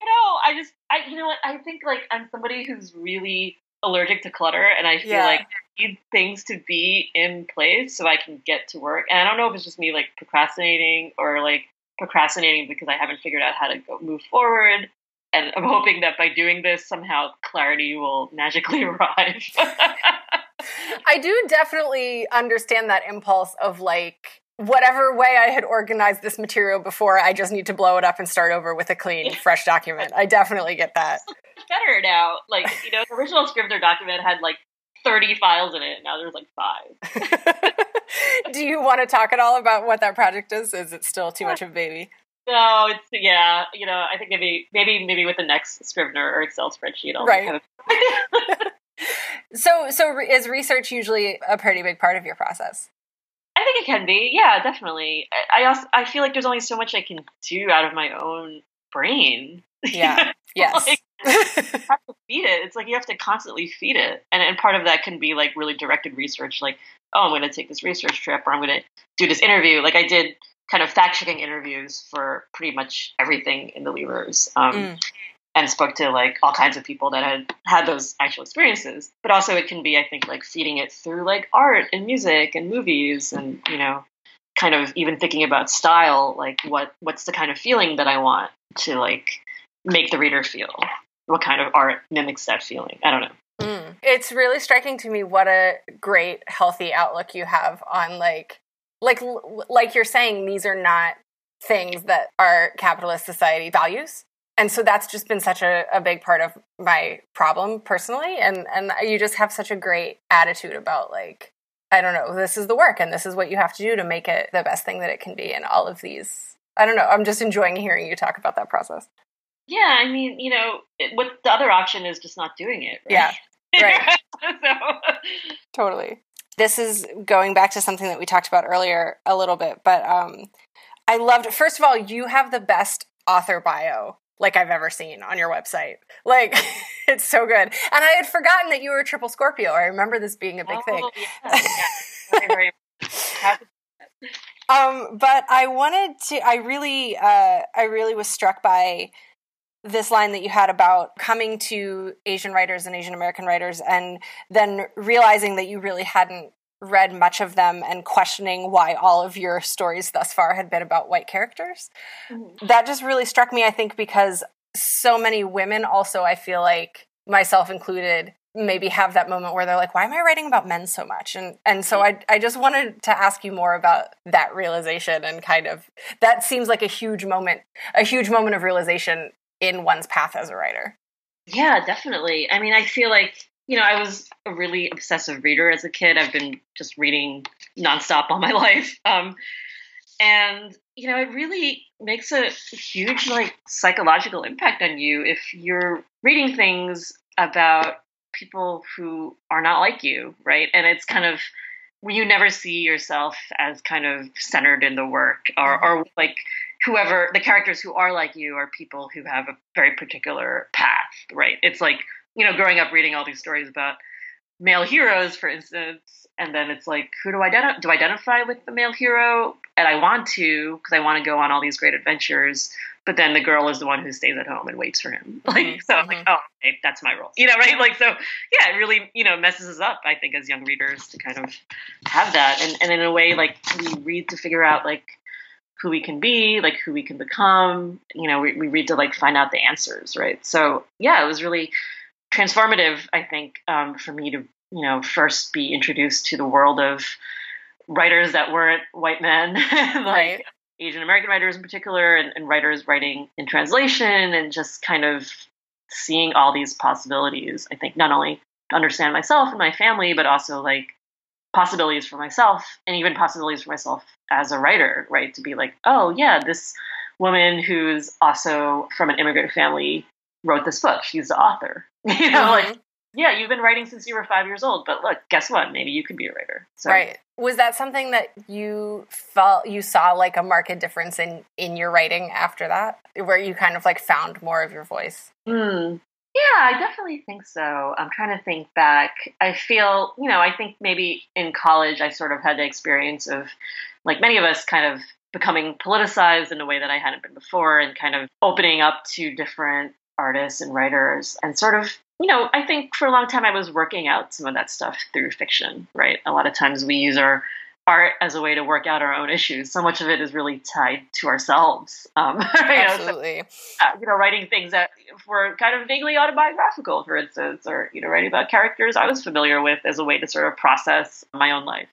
You know, I just, I, you know what? I think like I'm somebody who's really allergic to clutter, and I feel yeah. like I need things to be in place so I can get to work. And I don't know if it's just me like procrastinating or like procrastinating because I haven't figured out how to go move forward. And I'm hoping that by doing this, somehow clarity will magically arrive. I do definitely understand that impulse of like, whatever way I had organized this material before, I just need to blow it up and start over with a clean, fresh document. I definitely get that. It's better now. Like, you know, the original Scrivener document had like thirty files in it. Now there's like five. Do you want to talk at all about what that project is? Is it still too much of a baby? No, it's, yeah. You know, I think maybe, maybe, maybe with the next Scrivener or Excel spreadsheet, I'll right. have a- So, so re- is research usually a pretty big part of your process? I think it can be. Yeah, definitely. I, I also I feel like there's only so much I can do out of my own brain. Yeah. Yes. Like, you have to feed it. It's like you have to constantly feed it. And and part of that can be like really directed research, like, oh, I'm going to take this research trip or I'm going to do this interview. Like I did kind of fact-checking interviews for pretty much everything in The Leavers. Um mm. And spoke to like all kinds of people that had had those actual experiences. But also it can be, I think, like feeding it through like art and music and movies and, you know, kind of even thinking about style, like what what's the kind of feeling that I want to like make the reader feel? What kind of art mimics that feeling? I don't know. Mm. It's really striking to me what a great, healthy outlook you have on like, like, like you're saying, these are not things that our capitalist society values. And so that's just been such a, a big part of my problem personally. And, and you just have such a great attitude about like, I don't know, this is the work and this is what you have to do to make it the best thing that it can be. And all of these, I don't know, I'm just enjoying hearing you talk about that process. Yeah. I mean, you know, it, what the other option is just not doing it. Right? Yeah. Right. So. Totally. This is going back to something that we talked about earlier a little bit, but um, I loved, first of all, you have the best author bio like I've ever seen on your website. Like, it's so good. And I had forgotten that you were a triple Scorpio. I remember this being a big oh, thing. Yeah, yeah. Very, very um, but I wanted to, I really, uh, I really was struck by this line that you had about coming to Asian writers and Asian American writers and then realizing that you really hadn't read much of them and questioning why all of your stories thus far had been about white characters. Mm-hmm. That just really struck me, I think, because so many women also, I feel like, myself included, maybe have that moment where they're like, why am I writing about men so much? And and so I I just wanted to ask you more about that realization, and kind of, that seems like a huge moment, a huge moment of realization in one's path as a writer. Yeah, definitely. I mean, I feel like, you know, I was a really obsessive reader as a kid. I've been just reading nonstop all my life. Um, and, you know, it really makes a huge, like, psychological impact on you if you're reading things about people who are not like you, right? And it's kind of, you never see yourself as kind of centered in the work, or, or like whoever, the characters who are like you are people who have a very particular path, right? It's like, you know, growing up reading all these stories about male heroes, for instance, and then it's like, who do I identi- do I identify with the male hero? And I want to, because I want to go on all these great adventures, but then the girl is the one who stays at home and waits for him. Like, so I'm mm-hmm. like, oh, okay, that's my role, you know, right? Like, so yeah, it really, you know, messes us up, I think, as young readers to kind of have that. And, and in a way, like, we read to figure out, like, who we can be, like, who we can become, you know, we, we read to, like, find out the answers, right? So yeah, it was really transformative, I think, um, for me to, you know, first be introduced to the world of writers that weren't white men, like right. Asian American writers in particular, and, and writers writing in translation, and just kind of seeing all these possibilities. I think not only to understand myself and my family, but also like possibilities for myself, and even possibilities for myself as a writer, right? To be like, oh yeah, this woman who's also from an immigrant family wrote this book. She's the author. You know, mm-hmm. like, yeah, you've been writing since you were five years old, but look, guess what? Maybe you could be a writer. So. Right. Was that something that you felt you saw like a marked difference in, in your writing after that, where you kind of like found more of your voice? Mm. Yeah, I definitely think so. I'm trying to think back. I feel, you know, I think maybe in college, I sort of had the experience of, like many of us, kind of becoming politicized in a way that I hadn't been before, and kind of opening up to different artists and writers, and sort of, you know, I think for a long time I was working out some of that stuff through fiction, right? A lot of times we use our art as a way to work out our own issues. So much of it is really tied to ourselves. Um, Absolutely. You know, so, uh, you know, writing things that were kind of vaguely autobiographical, for instance, or, you know, writing about characters I was familiar with as a way to sort of process my own life.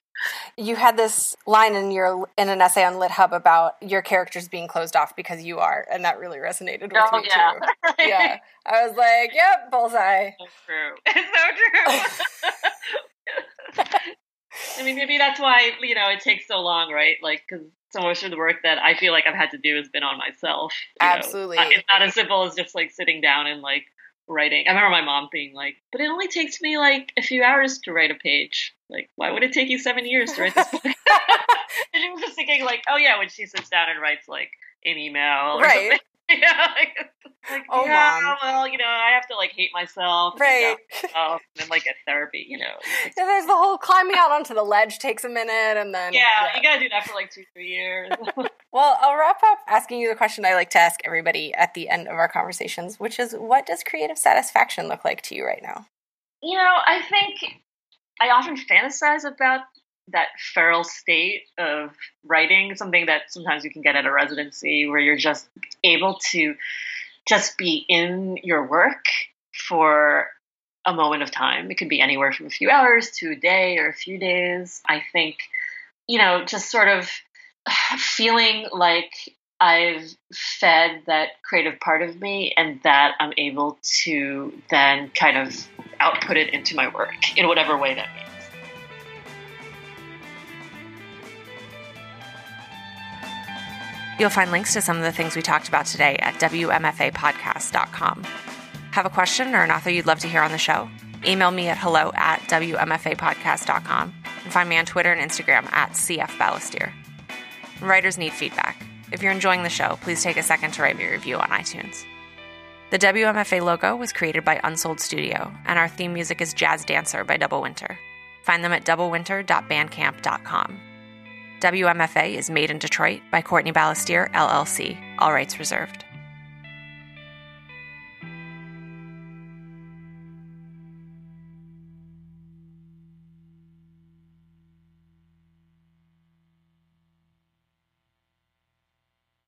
You had this line in your in an essay on LitHub about your characters being closed off because you are, and that really resonated with oh, me yeah. too. Yeah, I was like, "Yep, bullseye." It's true. It's so true. I mean, maybe that's why, you know, it takes so long, right? Like, because so much of the work that I feel like I've had to do has been on myself. Absolutely, know? It's not as simple as just like sitting down and like writing. I remember my mom being like, "But it only takes me like a few hours to write a page. Like, why would it take you seven years to write this book?" And she was just thinking, like, "Oh yeah, when she sits down and writes like an email, or right? Something. You know, like, like, oh yeah, mom. Well, you know, I have to like hate myself, right? And, myself, and then like get therapy, you know. Like, yeah, there's the whole climbing out onto the ledge takes a minute, and then yeah, yeah. you gotta do that for like two, three years." Well, I'll wrap up asking you the question I like to ask everybody at the end of our conversations, which is, what does creative satisfaction look like to you right now? You know, I think I often fantasize about that feral state of writing, something that sometimes you can get at a residency, where you're just able to just be in your work for a moment of time. It could be anywhere from a few hours to a day or a few days. I think, you know, just sort of feeling like I've fed that creative part of me, and that I'm able to then kind of output it into my work in whatever way that means. You'll find links to some of the things we talked about today at W M F A podcast dot com. Have a question or an author you'd love to hear on the show? Email me at hello at W M F A podcast dot com, and find me on Twitter and Instagram at C F Ballastier. Writers need feedback. If you're enjoying the show, please take a second to write me a review on iTunes. The W M F A logo was created by Unsold Studio, and our theme music is Jazz Dancer by Double Winter. Find them at double winter dot bandcamp dot com. W M F A is made in Detroit by Courtney Ballastier, L L C. All rights reserved.